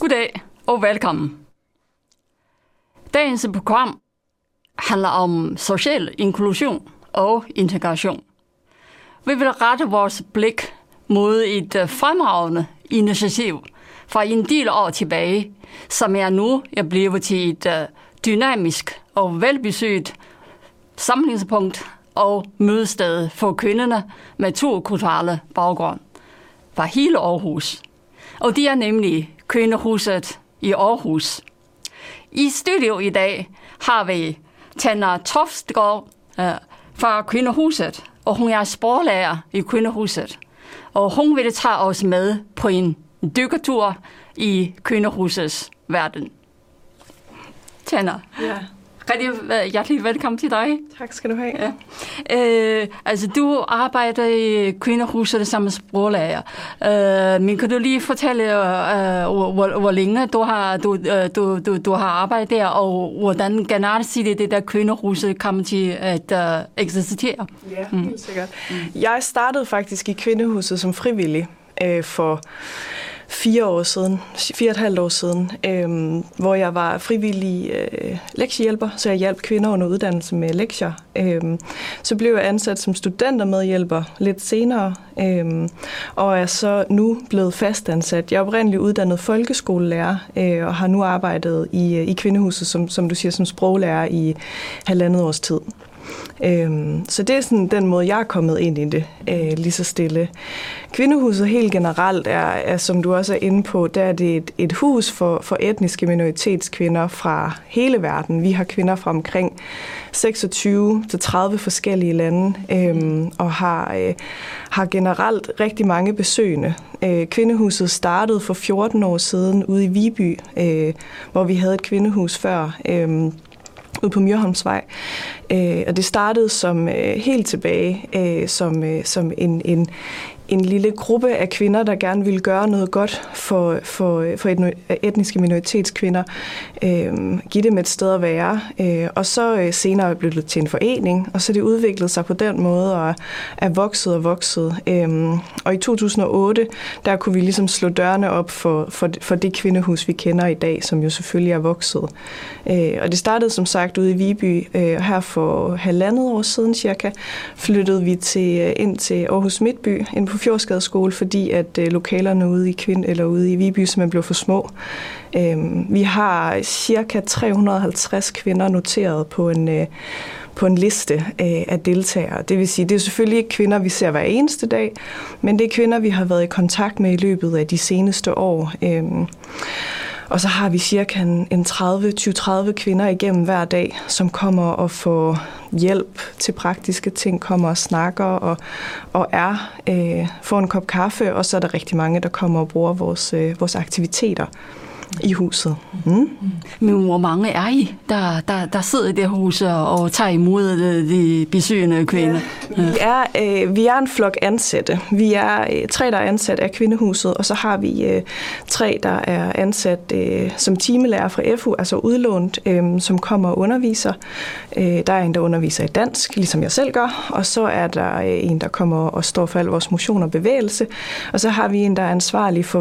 Goddag og velkommen. Dagens program handler om social inklusion og integration. Vi vil rette vores blik mod et fremragende initiativ fra en del år tilbage, som er nu er blevet til et dynamisk og velbesøgt samlingspunkt og mødested for kvinderne med to kulturelle baggrund fra hele Aarhus. Og det er nemlig Kvindehuset i Aarhus. I studio i dag har vi Tana Tovstgaard fra Kvindehuset, og hun er sproglærer i Kvindehuset. Og hun vil tage os med på en dykkertur i Kvindehusets verden. Tana, ja. Rigtig hjertelig velkommen til dig. Tak skal du have. Ja. Du arbejder i Kvindehuset som sproglærer. Men kan du lige fortælle, hvor længe du har arbejdet der, og hvordan generelt siger det der Kvindehuset kommer til at eksistere? Ja, helt sikkert. Jeg startede faktisk i Kvindehuset som frivillig for 4,5 år siden, hvor jeg var frivillig lektiehjælper, så jeg hjalp kvinder under uddannelse med lektier. Så blev jeg ansat som studentermedhjælper lidt senere, og er så nu blevet fastansat. Jeg er oprindeligt uddannet folkeskolelærer, og har nu arbejdet i Kvindehuset, som du siger, som sproglærer i 1,5 års tid. Så det er sådan den måde, jeg er kommet ind i det, lige så stille. Kvindehuset helt generelt er, som du også er inde på, der er det et hus for etniske minoritetskvinder fra hele verden. Vi har kvinder fra omkring 26 til 30 forskellige lande, og har generelt rigtig mange besøgende. Kvindehuset startede for 14 år siden ude i Viby, hvor vi havde et kvindehus før, ude på Myrholmsvej, og det startede som helt tilbage som en lille gruppe af kvinder, der gerne ville gøre noget godt for etniske minoritetskvinder, give dem et sted at være, og så senere blev det til en forening, og så det udviklede sig på den måde, og er vokset og vokset. Og i 2008, der kunne vi ligesom slå dørene op for det kvindehus, vi kender i dag, som jo selvfølgelig er vokset. Og det startede som sagt ude i Viby, her for 1,5 år siden cirka, flyttede vi ind til Aarhus Midtby, ind på Fjordsgade skole, fordi at lokalerne ude i Viby simpelthen blev for små. Vi har cirka 350 kvinder noteret på en liste af deltagere. Det vil sige, det er selvfølgelig ikke kvinder, vi ser hver eneste dag, men det er kvinder, vi har været i kontakt med i løbet af de seneste år. Og så har vi cirka 20-30 kvinder igennem hver dag, som kommer og får hjælp til praktiske ting, kommer og snakker og får en kop kaffe, og så er der rigtig mange, der kommer og bruger vores aktiviteter i huset. Men hvor mange er I, der sidder i det hus og tager imod de besøgende kvinder? Ja, vi er en flok ansatte. Vi er 3, der er ansat af Kvindehuset, og så har vi 3, der er ansat som timelærer fra FVU, altså udlånt, som kommer og underviser. Der er en, der underviser i dansk, ligesom jeg selv gør, og så er der en, der kommer og står for al vores motion og bevægelse, og så har vi en, der er ansvarlig for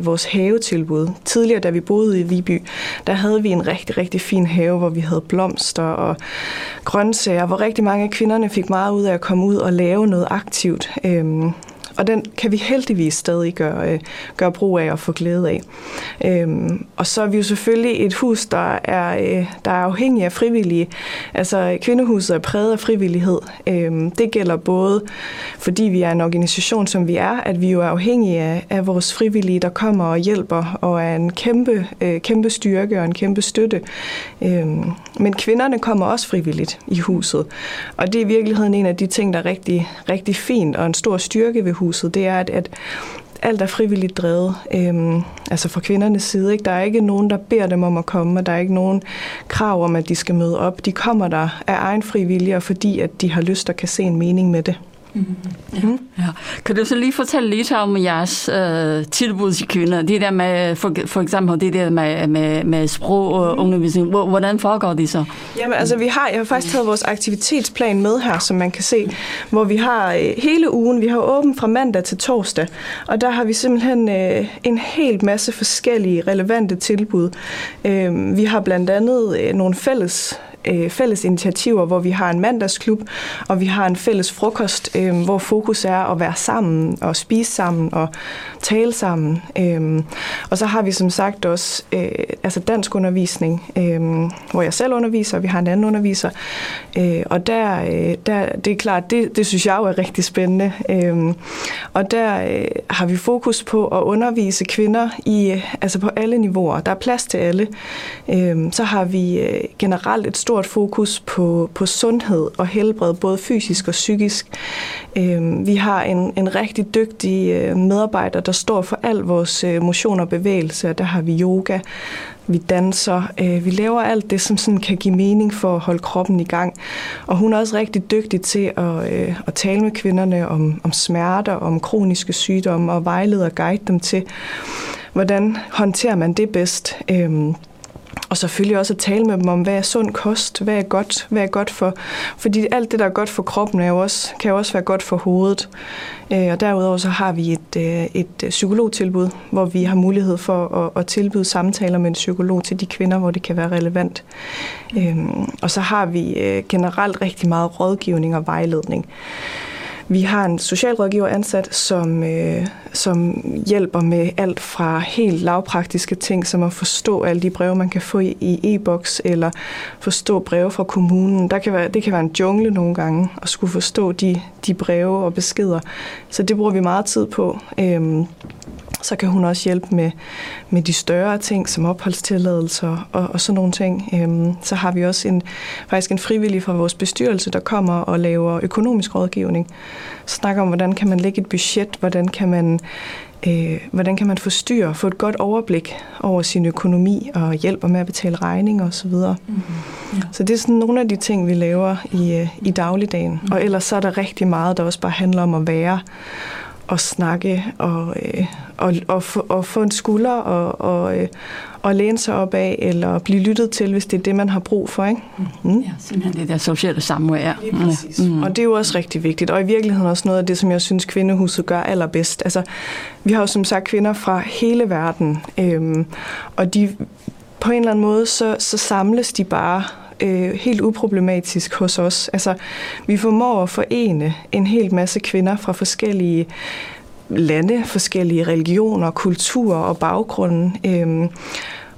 vores havetilbud. Tidligere, da vi boede i Viby, der havde vi en rigtig, rigtig fin have, hvor vi havde blomster og grøntsager, hvor rigtig mange af kvinderne fik meget ud af at komme ud og lave noget aktivt. Og den kan vi heldigvis stadig gøre brug af og få glæde af. Og så er vi jo selvfølgelig et hus, der er afhængig af frivillige. Altså, Kvindehuset er præget af frivillighed. Det gælder både, fordi vi er en organisation, som vi er, at vi jo er afhængige af vores frivillige, der kommer og hjælper, og er en kæmpe styrke og en kæmpe støtte. Men kvinderne kommer også frivilligt i huset. Og det er i virkeligheden en af de ting, der er rigtig, rigtig fint og en stor styrke ved huset, det er, at alt er frivilligt drevet, altså fra kvindernes side. Ikke? Der er ikke nogen, der beder dem om at komme, og der er ikke nogen krav om, at de skal møde op. De kommer der af egen fri vilje, og fordi at de har lyst og kan se en mening med det. Mm-hmm. Ja. Kan du så lige fortælle lidt om jeres tilbud til kvinder? Det der med, for eksempel det der med sprog og undervisning, hvordan foregår det så? Jamen altså, jeg har faktisk taget vores aktivitetsplan med her, som man kan se, hvor vi har hele ugen, vi har åbent fra mandag til torsdag, og der har vi simpelthen en hel masse forskellige relevante tilbud. Vi har blandt andet nogle fælles initiativer, hvor vi har en mandagsklub, og vi har en fælles frokost, hvor fokus er at være sammen, og spise sammen, og tale sammen. Og så har vi som sagt også dansk undervisning, hvor jeg selv underviser, og vi har en anden underviser. Og der det er klart, det synes jeg jo er rigtig spændende. Og der har vi fokus på at undervise kvinder i, altså på alle niveauer. Der er plads til alle. Så har vi generelt et stort fokus på sundhed og helbred, både fysisk og psykisk. Vi har en rigtig dygtig medarbejder, der står for al vores motion og bevægelse. Der har vi yoga, vi danser, vi laver alt det, som sådan kan give mening for at holde kroppen i gang. Og hun er også rigtig dygtig til at tale med kvinderne om smerter, om kroniske sygdomme og vejlede og guide dem til, hvordan håndterer man det bedst. Og selvfølgelig også at tale med dem om, hvad er sund kost, hvad er godt for... Fordi alt det, der er godt for kroppen, kan jo også være godt for hovedet. Og derudover så har vi et psykologtilbud, hvor vi har mulighed for at tilbyde samtaler med en psykolog til de kvinder, hvor det kan være relevant. Og så har vi generelt rigtig meget rådgivning og vejledning. Vi har en socialrådgiver ansat, som hjælper med alt fra helt lavpraktiske ting, som at forstå alle de breve, man kan få i e-boks, eller forstå breve fra kommunen. Det kan være en jungle nogle gange, at skulle forstå de breve og beskeder. Så det bruger vi meget tid på. Så kan hun også hjælpe med de større ting, som opholdstilladelser og sådan nogle ting. Så har vi også faktisk en frivillig fra vores bestyrelse, der kommer og laver økonomisk rådgivning. Så snakker om, hvordan kan man lægge et budget, hvordan kan man få et godt overblik over sin økonomi og hjælper med at betale regninger osv. Mm-hmm. Ja. Så det er sådan nogle af de ting, vi laver i dagligdagen. Mm-hmm. Og ellers så er der rigtig meget, der også bare handler om at være og snakke og få en skulder og læne sig op af, eller blive lyttet til, hvis det er det, man har brug for, ikke? Mm. Ja, simpelthen det der sociale samvær. Mm. Og det er jo også rigtig vigtigt, og i virkeligheden også noget af det, som jeg synes, Kvindehuset gør allerbedst. Altså, vi har jo som sagt kvinder fra hele verden, og de på en eller anden måde, så samles de bare helt uproblematisk hos os. Altså, vi formår at forene en hel masse kvinder fra forskellige lande, forskellige religioner, kulturer og baggrunde,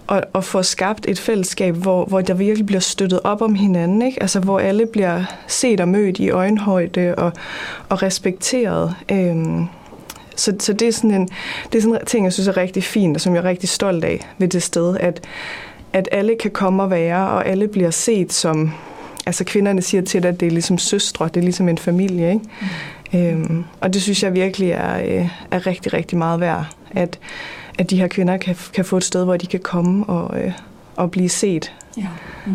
og få skabt et fællesskab, hvor der virkelig bliver støttet op om hinanden, ikke? Altså, hvor alle bliver set og mødt i øjenhøjde og respekteret. Så det er sådan en ting, jeg synes er rigtig fint, og som jeg er rigtig stolt af ved det sted, at alle kan komme og være, og alle bliver set som... Altså, kvinderne siger til dig, at det er ligesom søstre, det er ligesom en familie, ikke? Mm. Og det synes jeg virkelig er rigtig, rigtig meget værd, at de her kvinder kan få et sted, hvor de kan komme og blive set. Ja. Mm.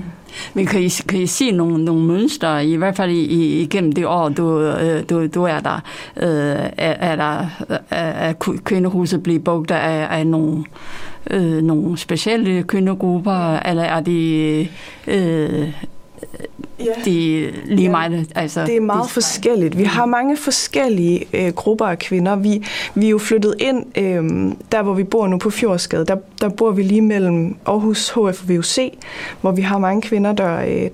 Men kan I se nogle mønster, i hvert fald igennem det år, du er der? Er Kvindehuset blevet bugt af nogle specielle kvindegrupper, eller er det... Det er meget forskelligt. Vi har mange forskellige grupper af kvinder. Vi er jo flyttet ind der, hvor vi bor nu på Fjordsgade. Der bor vi lige mellem Aarhus, HF og VUC, hvor vi har mange kvinder,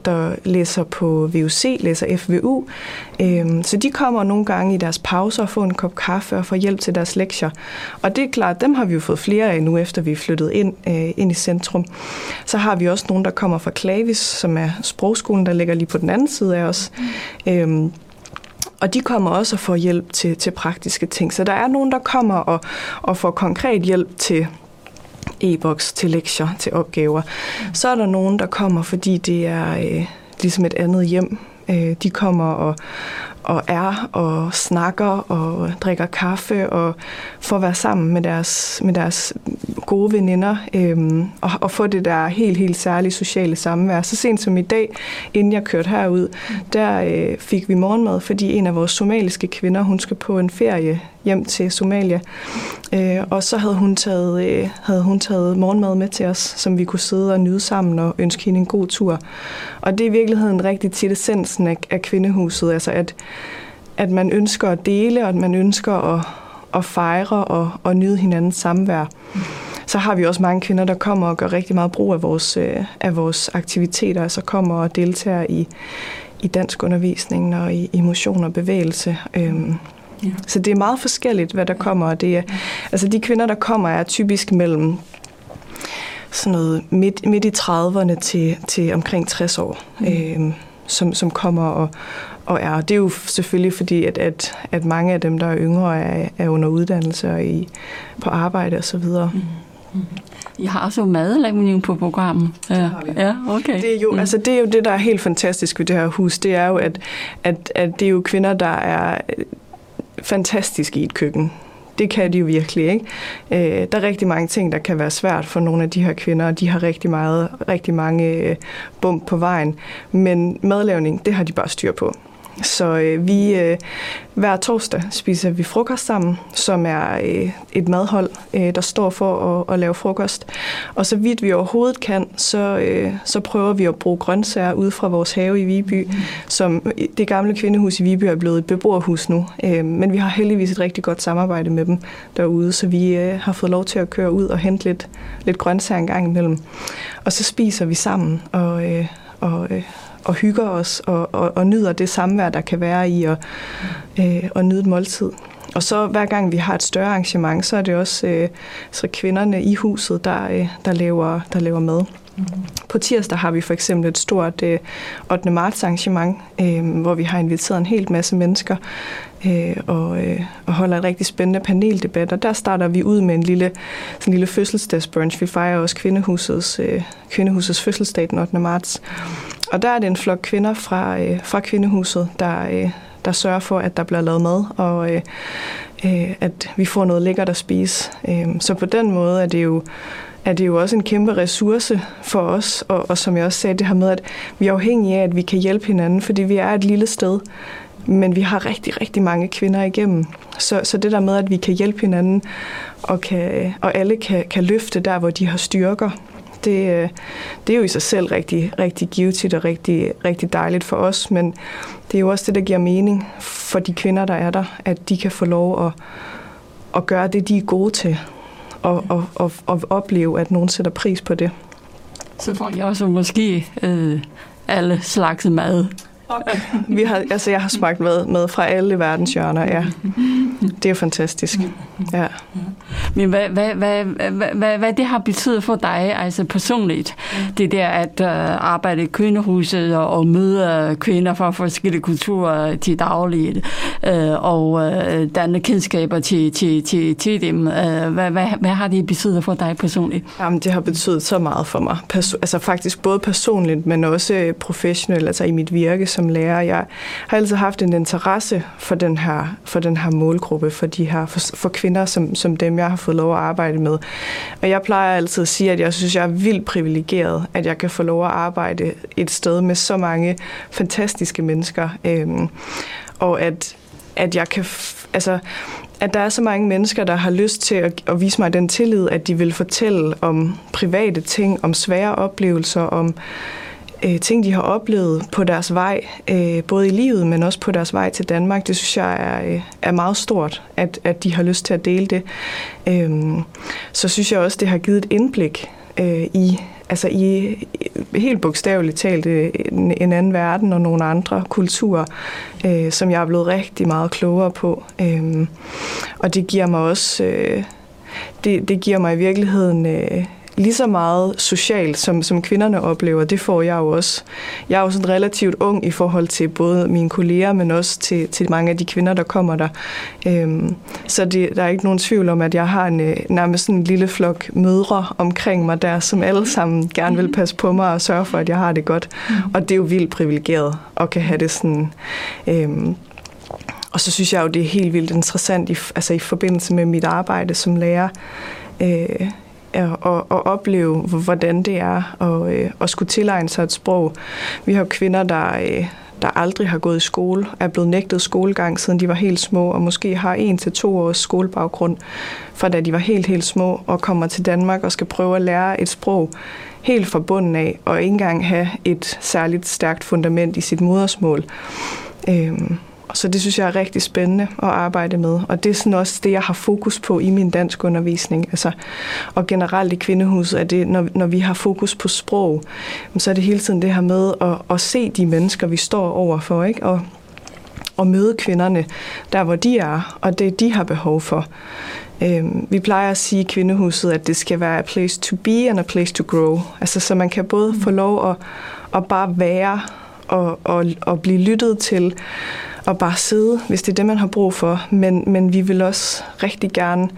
der læser på VUC, læser FVU. Så de kommer nogle gange i deres pauser og får en kop kaffe og får hjælp til deres lektier. Og det er klart, dem har vi jo fået flere af nu, efter vi er flyttet ind i centrum. Så har vi også nogen, der kommer fra Clavis, som er sprogskolen, der ligger lige på den anden side af os. Mm. Og de kommer også og får hjælp til praktiske ting. Så der er nogen, der kommer og får konkret hjælp til e-boks, til lektier, til opgaver. Mm. Så er der nogen, der kommer, fordi det er ligesom et andet hjem. De kommer og og er og snakker og drikker kaffe og får at være sammen med deres gode veninder og få det der helt særlige sociale samvær. Så sent som i dag, inden jeg kørte herud, der fik vi morgenmad, fordi en af vores somaliske kvinder, hun skal på en ferie hjem til Somalia, og så havde hun taget morgenmad med til os, som vi kunne sidde og nyde sammen og ønske hende en god tur. Og det er i virkeligheden rigtig tit essensen af Kvindehuset, altså at man ønsker at dele, og at man ønsker at fejre og nyde hinandens samvær. Så har vi også mange kvinder, der kommer og gør rigtig meget brug af vores aktiviteter, altså kommer og deltager i dansk undervisning og i motion og bevægelse. Ja. Så det er meget forskelligt, hvad der kommer. Altså de kvinder, der kommer, er typisk mellem sådan noget midt i 30'erne til omkring 60 år, som kommer og er. Det er jo selvfølgelig fordi, at mange af dem, der er yngre, er under uddannelse og på arbejde osv. Jeg har også madlavning på programmet. Ja, ja, okay. Det er jo det, der er helt fantastisk ved det her hus. Det er jo, at det er jo kvinder, der er fantastisk i et køkken. Det kan de jo virkelig, ikke? Der er rigtig mange ting, der kan være svært for nogle af de her kvinder, og de har rigtig mange bump på vejen. Men madlavning, det har de bare styr på. Så vi hver torsdag spiser vi frokost sammen, som er et madhold, der står for at lave frokost. Og så vidt vi overhovedet kan, så prøver vi at bruge grøntsager ude fra vores have i Viby, som det gamle kvindehus i Viby er blevet et beboerhus nu. Men vi har heldigvis et rigtig godt samarbejde med dem derude, så vi har fået lov til at køre ud og hente lidt grøntsager en gang imellem. Og så spiser vi sammen og hygger os og nyder det samvær, der kan være i at nyde et måltid. Og så hver gang vi har et større arrangement, så er det også så kvinderne i huset, der laver mad. På tirsdag har vi for eksempel et stort 8. marts arrangement, hvor vi har inviteret en hel masse mennesker og holder et rigtig spændende paneldebat. Og der starter vi ud med en lille fødselsdagsbrunch. Vi fejrer også Kvindehusets fødselsdag den 8. marts. Og der er det en flok kvinder fra Kvindehuset, der sørger for, at der bliver lavet mad, og at vi får noget lækkert at spise. Så på den måde er det jo også en kæmpe ressource for os, og som jeg også sagde, det her med, at vi er afhængige af, at vi kan hjælpe hinanden, fordi vi er et lille sted, men vi har rigtig, rigtig mange kvinder igennem. Så det der med, at vi kan hjælpe hinanden, og alle kan løfte der, hvor de har styrker, det er jo i sig selv rigtig, rigtig givetigt og rigtig, rigtig dejligt for os, men det er jo også det, der giver mening for de kvinder, der er der, at de kan få lov at gøre det, de er gode til, og opleve, at nogen sætter pris på det. Så får jeg også måske alle slags mad. Okay. Jeg har smagt med fra alle verdens hjørner, ja. Det er fantastisk, ja. Men hvad det har betydet for dig, altså personligt, det der at arbejde i Kvindehuset og møde kvinder fra forskellige kulturer til dagligt, og danne kendskaber til dem. Hvad har det betydet for dig personligt? Jamen, det har betydet så meget for mig. Altså faktisk både personligt, men også professionelt, altså i mit virke som lærer. Jeg har altid haft en interesse for den her målgruppe, for kvinder, som dem, jeg har fået lov at arbejde med. Og jeg plejer altid at sige, at jeg synes, jeg er vildt privilegeret, at jeg kan få lov at arbejde et sted med så mange fantastiske mennesker, og at jeg kan... Altså, at der er så mange mennesker, der har lyst til at vise mig den tillid, at de vil fortælle om private ting, om svære oplevelser, om ting, de har oplevet på deres vej, både i livet, men også på deres vej til Danmark. Det synes jeg er meget stort, at de har lyst til at dele det. Så synes jeg også, det har givet et indblik i helt bogstaveligt talt en anden verden og nogle andre kulturer, som jeg er blevet rigtig meget klogere på. Og det giver mig også... Det giver mig i virkeligheden... Lige så meget socialt, som kvinderne oplever, det får jeg jo også. Jeg er jo sådan relativt ung i forhold til både mine kolleger, men også til mange af de kvinder, der kommer der. Så der er ikke nogen tvivl om, at jeg har nærmest sådan en lille flok mødre omkring mig der, som alle sammen gerne vil passe på mig og sørge for, at jeg har det godt. Og det er jo vildt privilegeret at kan have det sådan... Og så synes jeg jo, det er helt vildt interessant i forbindelse med mit arbejde som lærer, at opleve, hvordan det er at skulle tilegne sig et sprog. Vi har jo kvinder, der aldrig har gået i skole, er blevet nægtet skolegang, siden de var helt små, og måske har 1 til 2 års skolebaggrund, fra da de var helt, helt små, og kommer til Danmark og skal prøve at lære et sprog helt fra bunden af, og ikke engang have et særligt stærkt fundament i sit modersmål. Så det synes jeg er rigtig spændende at arbejde med, og det er sådan også det, jeg har fokus på i min danskundervisning. Altså, og generelt i Kvindehuset er det, når vi har fokus på sprog, så er det hele tiden det her med at se de mennesker, vi står overfor, ikke? Og møde kvinderne der, hvor de er, og det, de har behov for. Vi plejer at sige i Kvindehuset, at det skal være a place to be and a place to grow. Altså, så man kan både få lov at bare være og blive lyttet til, og bare sidde, hvis det er det, man har brug for. Men vi vil også rigtig gerne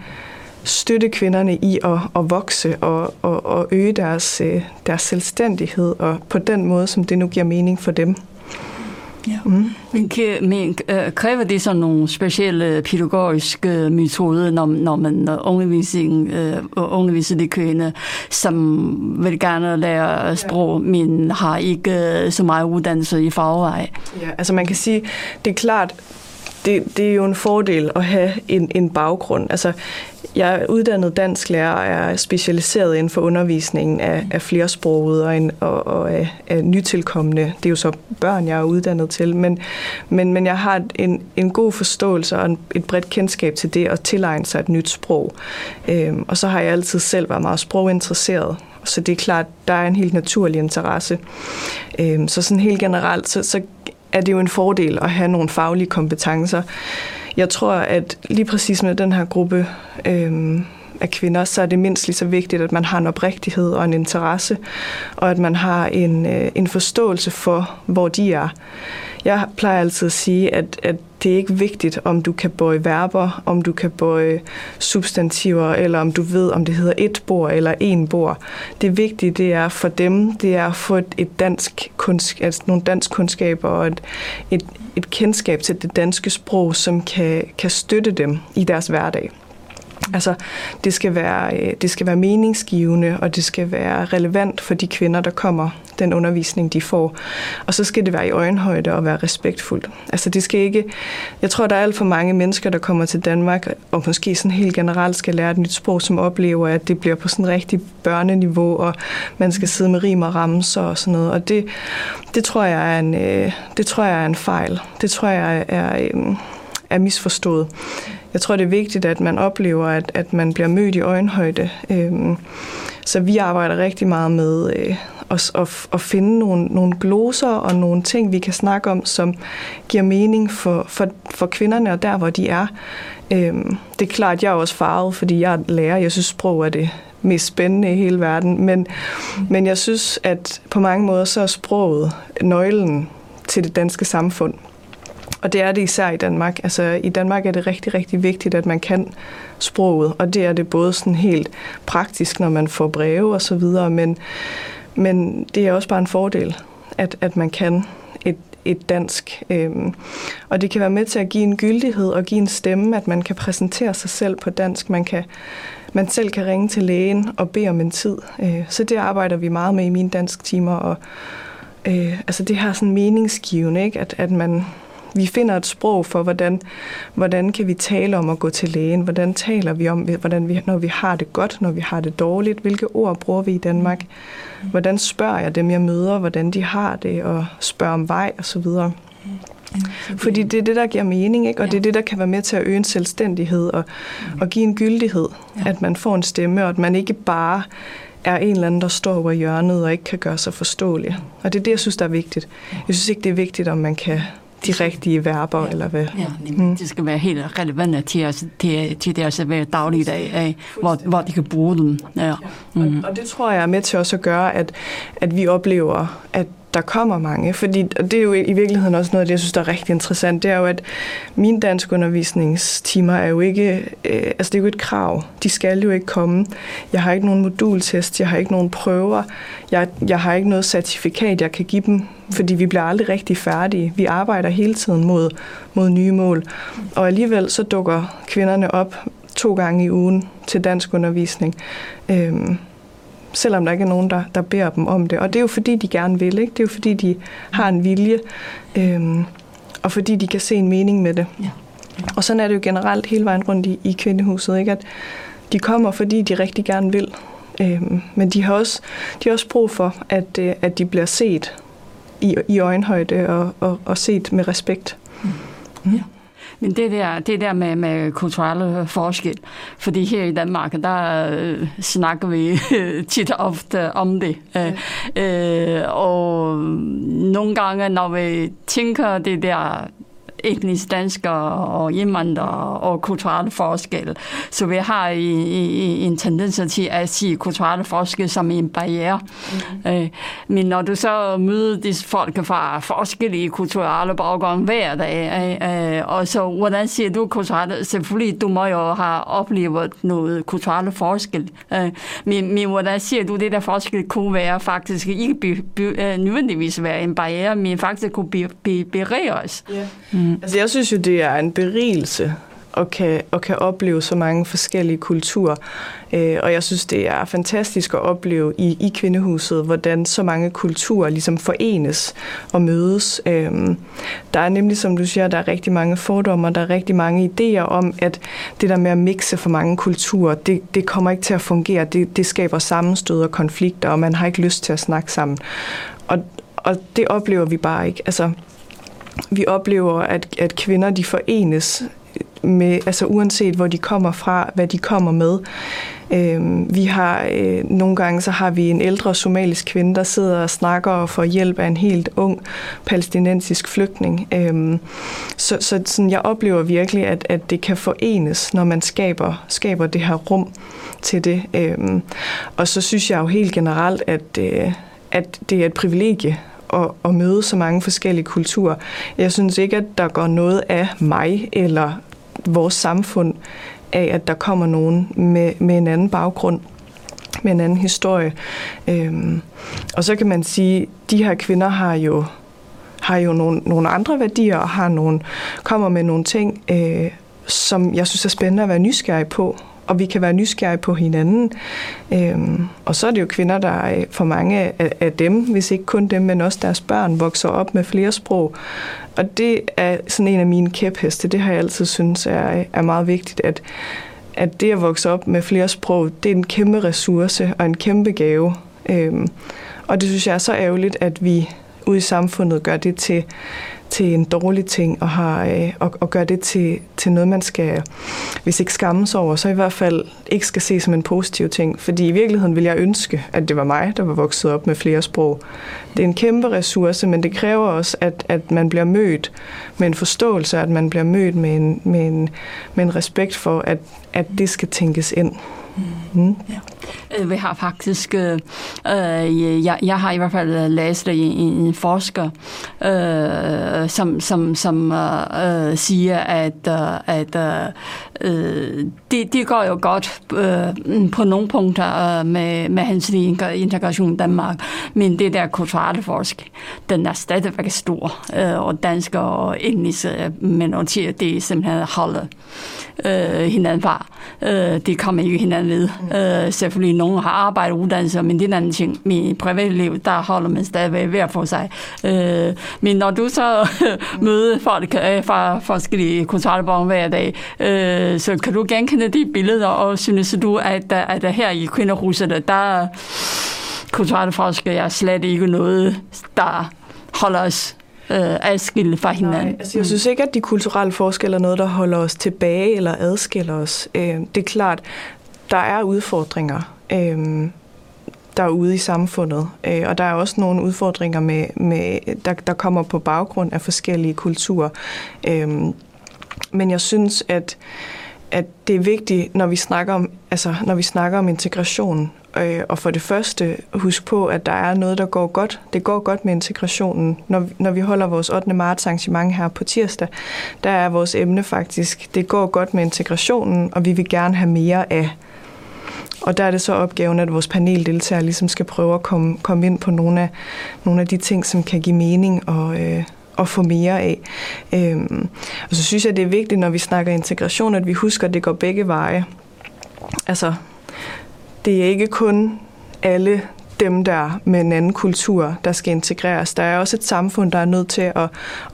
støtte kvinderne i at vokse og øge deres selvstændighed, og på den måde, som det nu giver mening for dem. Ja. Mm. Men kræver det så nogle specielle pædagogiske metoder, når man underviser de kvinder, som vil gerne lære sprog, men har ikke så meget uddannelse i forvejen? Ja, altså man kan sige, det er klart, det er jo en fordel at have en baggrund. Altså, jeg er uddannet dansklærer og er specialiseret inden for undervisningen af flersproget og af nytilkommende. Det er jo så børn, jeg er uddannet til, men jeg har en god forståelse og et bredt kendskab til det at tilegne sig et nyt sprog. Og så har jeg altid selv været meget sproginteresseret. Så det er klart, der er en helt naturlig interesse. Så sådan helt generelt, så er det jo en fordel at have nogle faglige kompetencer. Jeg tror, at lige præcis med den her gruppe af kvinder, så er det mindst lige så vigtigt, at man har en oprigtighed og en interesse, og at man har en forståelse for, hvor de er. Jeg plejer altid at sige, at det er ikke vigtigt, om du kan bøje verber, om du kan bøje substantiver, eller om du ved, om det hedder et bord eller en bord. Det vigtige, det er for dem, det er at få nogle danskkundskaber og et kendskab til det danske sprog, som kan støtte dem i deres hverdag. Altså, det skal være meningsgivende, og det skal være relevant for de kvinder, der kommer, den undervisning, de får. Og så skal det være i øjenhøjde og være respektfuldt. Altså, det skal ikke... Jeg tror, der er alt for mange mennesker, der kommer til Danmark, og måske sådan helt generelt skal lære et nyt sprog, som oplever, at det bliver på sådan rigtig børneniveau, og man skal sidde med rim og ramser og sådan noget. Og det tror jeg er en fejl. Det tror jeg er misforstået. Jeg tror, det er vigtigt, at man oplever, at man bliver mødt i øjenhøjde. Så vi arbejder rigtig meget med at finde nogle gloser og nogle ting, vi kan snakke om, som giver mening for kvinderne og der, hvor de er. Det er klart, jeg er også farvet, fordi jeg er lærer. Jeg synes, sprog er det mest spændende i hele verden. Men jeg synes, at på mange måder, så er sproget nøglen til det danske samfund. Og det er det især i Danmark. Altså, i Danmark er det rigtig, rigtig vigtigt, at man kan sproget, og det er det både sådan helt praktisk, når man får breve og så videre, men det er også bare en fordel, at man kan et dansk. Og det kan være med til at give en gyldighed og give en stemme, at man kan præsentere sig selv på dansk. Man selv kan ringe til lægen og bede om en tid. Så det arbejder vi meget med i mine dansktimer. Og, altså, det her sådan meningsgivende, ikke? At man... Vi finder et sprog for, hvordan kan vi tale om at gå til lægen, hvordan taler vi om, når vi har det godt, når vi har det dårligt, hvilke ord bruger vi i Danmark, hvordan spørger jeg dem, jeg møder, hvordan de har det, og spørger om vej osv. Fordi det er det, der giver mening, ikke? Og det er det, der kan være med til at øge en selvstændighed og give en gyldighed, at man får en stemme, og at man ikke bare er en eller anden, der står over hjørnet og ikke kan gøre sig forståelig. Og det er det, jeg synes, der er vigtigt. Jeg synes ikke, det er vigtigt, om man kan... de rigtige verber, eller hvad? Ja, det skal være helt relevant til deres dagligdag, hvor de kan bruge dem. Ja. Og det tror jeg er med til også at gøre, at vi oplever, at der kommer mange, fordi, og det er jo i virkeligheden også noget af det, jeg synes, der er rigtig interessant, det er jo, at mine danskundervisningstimer er jo ikke, altså det er jo et krav, de skal jo ikke komme, jeg har ikke nogen modultest, jeg har ikke nogen prøver, jeg har ikke noget certifikat, jeg kan give dem, fordi vi bliver aldrig rigtig færdige, vi arbejder hele tiden mod nye mål, og alligevel så dukker kvinderne op 2 gange i ugen til danskundervisning, selvom der ikke er nogen, der beder dem om det. Og det er jo fordi, de gerne vil, ikke? Det er jo fordi, de har en vilje, og fordi de kan se en mening med det. Ja. Ja. Og sådan er det jo generelt hele vejen rundt i Kvindehuset, ikke? At de kommer, fordi de rigtig gerne vil, men de har også brug for, at de bliver set i øjenhøjde og set med respekt. Ja. Men det der med kulturelle forskel, fordi her i Danmark, der snakker vi tit ofte om det. Og nogle gange, når vi tænker det der etnisk danskere og indvandrere og kulturelle forskel, så vi har en tendens til at sige kulturelle forskel som en barriere. Mm-hmm. Men når du så møder disse folk fra forskellige kulturelle baggrunde hver dag, og så hvordan siger du kulturelle? Selvfølgelig, du må jo have oplevet noget kulturelle forskel. Men hvordan siger du, det der forskel kunne være faktisk ikke nødvendigvis være en barriere, men faktisk kunne berige os? Yeah. Mm. Altså, jeg synes jo, det er en berigelse at kan opleve så mange forskellige kulturer. Og jeg synes, det er fantastisk at opleve i Kvindehuset, hvordan så mange kulturer ligesom forenes og mødes. Der er nemlig, som du siger, der er rigtig mange fordomme, der er rigtig mange idéer om, at det der med at mixe for mange kulturer, det kommer ikke til at fungere. Det skaber sammenstød og konflikter, og man har ikke lyst til at snakke sammen. Og det oplever vi bare ikke. Altså, vi oplever, at kvinder de forenes med, altså uanset hvor de kommer fra, hvad de kommer med. Vi har nogle gange så har vi en ældre somalisk kvinde, der sidder og snakker og får hjælp af en helt ung palæstinensisk flygtning. Så sådan, jeg oplever virkelig, at det kan forenes, når man skaber det her rum til det. Og så synes jeg jo helt generelt, at det er et privilegie og møde så mange forskellige kulturer. Jeg synes ikke, at der går noget af mig eller vores samfund af, at der kommer nogen med en anden baggrund, med en anden historie. Og så kan man sige, at de her kvinder har jo nogle andre værdier og kommer med nogle ting, som jeg synes er spændende at være nysgerrig på. Og vi kan være nysgerrige på hinanden. Og så er det jo kvinder, der for mange af dem, hvis ikke kun dem, men også deres børn, vokser op med flere sprog. Og det er sådan en af mine kæpheste. Det har jeg altid synes er meget vigtigt, at det at vokse op med flere sprog, det er en kæmpe ressource og en kæmpe gave. Og det synes jeg er så ærgerligt, at vi ude i samfundet gør det til en dårlig ting, og gøre det til noget, man skal, hvis ikke skammes over, så i hvert fald ikke skal se som en positiv ting. Fordi i virkeligheden ville jeg ønske, at det var mig, der var vokset op med flere sprog. Det er en kæmpe ressource, men det kræver også, at man bliver mødt med en forståelse, at man bliver mødt med en respekt for, at det skal tænkes ind. Mm. Ja. Vi har faktisk, jeg har i hvert fald læst en forsker, som siger, at det går jo godt på nogle punkter med hans integration i Danmark, men det der kulturelle forskel, den er stadigvæk stor, og dansk og engelsk minoriteter, det simpelthen holder hinanden fra. Det kommer ikke hinanden ved. Selvfølgelig nogen har arbejdet og uddannelse, men det er en anden ting. Men i privatlivet, der holder man stadigvæk ved for sig. Men når du så møder folk fra forskellige kulturelle hver dag, så kan du genkende de billeder, og synes du, at her i Kvindehuset, der kulturelle forskere er slet ikke noget, der holder os adskille fra hinanden. Nej, altså jeg synes ikke, at de kulturelle forskelle er noget, der holder os tilbage eller adskiller os. Det er klart, der er udfordringer derude i samfundet, og der er også nogle udfordringer, der kommer på baggrund af forskellige kulturer. Men jeg synes, at det er vigtigt, når vi snakker om integration, Og for det første, husk på, at der er noget, der går godt. Det går godt med integrationen. Når vi holder vores 8. marts arrangement her på tirsdag, der er vores emne faktisk, det går godt med integrationen, og vi vil gerne have mere af. Og der er det så opgaven, at vores paneldeltagere ligesom skal prøve at komme ind på nogle af de ting, som kan give mening og få mere af. Og så synes jeg, det er vigtigt, når vi snakker integration, at vi husker, at det går begge veje. Altså, det er ikke kun alle dem, der med en anden kultur, der skal integreres. Der er også et samfund, der er nødt til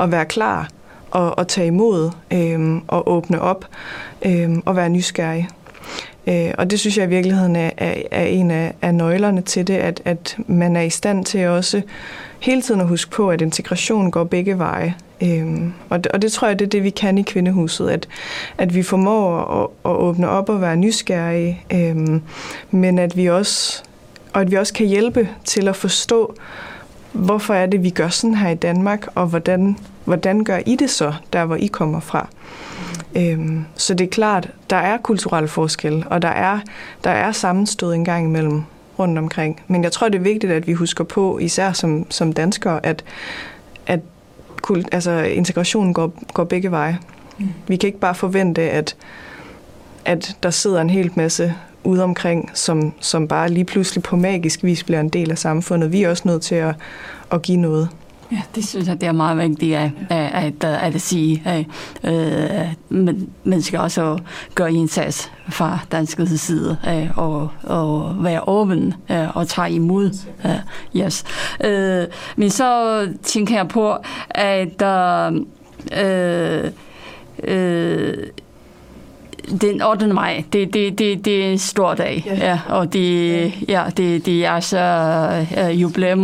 at være klar og tage imod og åbne op og være nysgerrig. Og det synes jeg i virkeligheden er en af nøglerne til det, at man er i stand til også hele tiden at huske på, at integration går begge veje. Og det tror jeg, det er det, vi kan i Kvindehuset, at vi formår at åbne op og være nysgerrige, men at vi også kan hjælpe til at forstå, hvorfor er det, vi gør sådan her i Danmark, og hvordan gør I det så, der hvor I kommer fra. Så det er klart, der er kulturelle forskelle, og der er sammenstød en gang imellem rundt omkring. Men jeg tror, det er vigtigt, at vi husker på, især som danskere, at integrationen går begge veje. Mm. Vi kan ikke bare forvente, at der sidder en hel masse ude omkring, som bare lige pludselig på magisk vis bliver en del af samfundet. Vi er også nødt til at give noget. Ja, det synes jeg, det er meget vigtigt at sige. Men man skal også gøre indsats fra dansk side og være åben og tage imod. Yes. Men så tænker jeg på, at den 8. maj, det er en stor dag, og det er så jubilæum.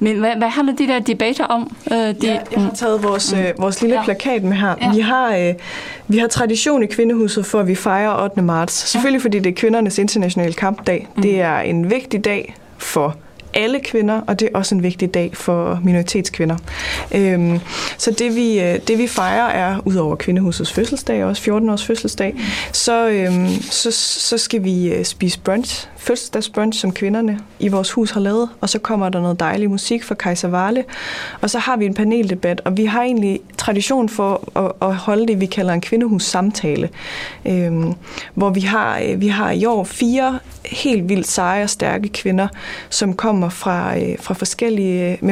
Men hvad handler de der debatter om? Jeg har taget vores lille plakat med her. Ja. Vi har tradition i Kvindehuset for, at vi fejrer 8. marts. Selvfølgelig fordi det er kvindernes internationale kampdag. Mm. Det er en vigtig dag for alle kvinder, og det er også en vigtig dag for minoritetskvinder. Så det vi fejrer er, udover Kvindehusets fødselsdag, også 14-års fødselsdag, så skal vi spise brunch, fødselsdagsbrunch, som kvinderne i vores hus har lavet, og så kommer der noget dejlig musik fra Kejsi Varli, og så har vi en paneldebat, og vi har egentlig tradition for at holde det, vi kalder en kvindehussamtale, hvor vi har i år 4 helt vildt seje og stærke kvinder, som kommer fra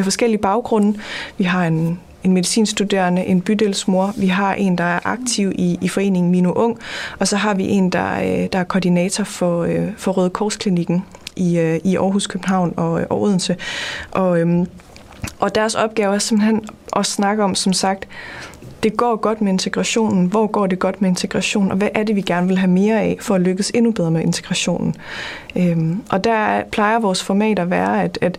forskellige baggrunde. Vi har en medicinstuderende, en bydelsmor, vi har en, der er aktiv i foreningen Mino Ung, og så har vi en, der er koordinator for Røde Korsklinikken i Aarhus, København og Odense. Og deres opgave er simpelthen at snakke om, som sagt, det går godt med integrationen, hvor går det godt med integration, og hvad er det, vi gerne vil have mere af, for at lykkes endnu bedre med integrationen. Og der plejer vores format at være, at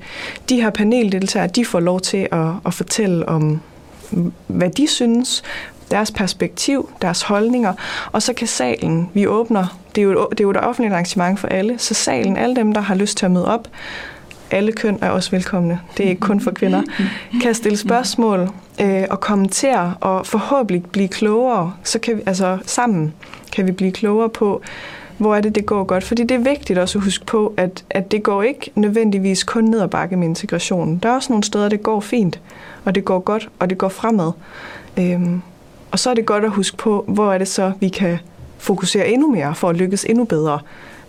de her paneldeltagere, de får lov til at fortælle om, hvad de synes, deres perspektiv, deres holdninger, og så kan salen, vi åbner, det er jo et offentligt arrangement for alle, så salen, alle dem, der har lyst til at møde op, alle køn er også velkomne. Det er ikke kun for kvinder. Kan stille spørgsmål og kommentere og forhåbentlig blive klogere. Så kan vi, altså sammen kan vi blive klogere på, hvor er det, det går godt. Fordi det er vigtigt også at huske på, at det går ikke nødvendigvis kun ned ad bakke med integrationen. Der er også nogle steder, det går fint, og det går godt, og det går fremad. Og så er det godt at huske på, hvor er det så, vi kan fokusere endnu mere for at lykkes endnu bedre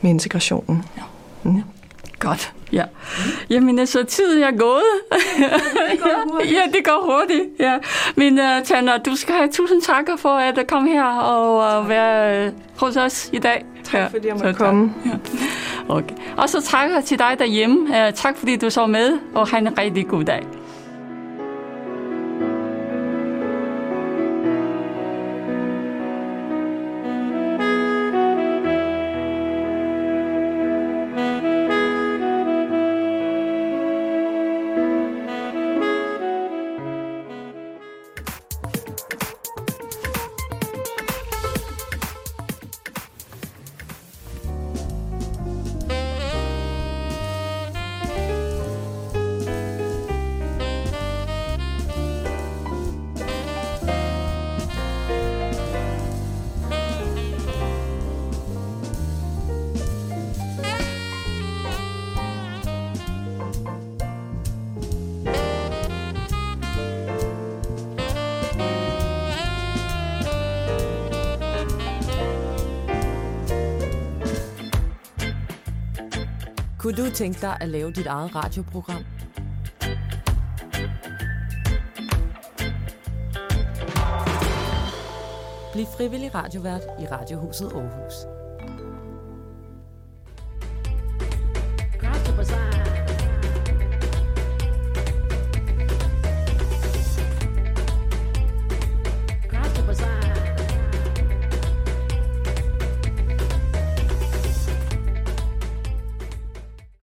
med integrationen. Mm. Godt. Ja. Jamen, så tiden er gået. Det går hurtigt. Ja. Men Tana, du skal have tusind takker for at komme her og være hos os i dag. Tak fordi jeg måtte komme. Ja. Okay. Og så takker til dig derhjemme. Tak fordi du så med, og have en rigtig god dag. Kunne du tænke dig at lave dit eget radioprogram? Bliv frivillig radiovært i Radiohuset Aarhus.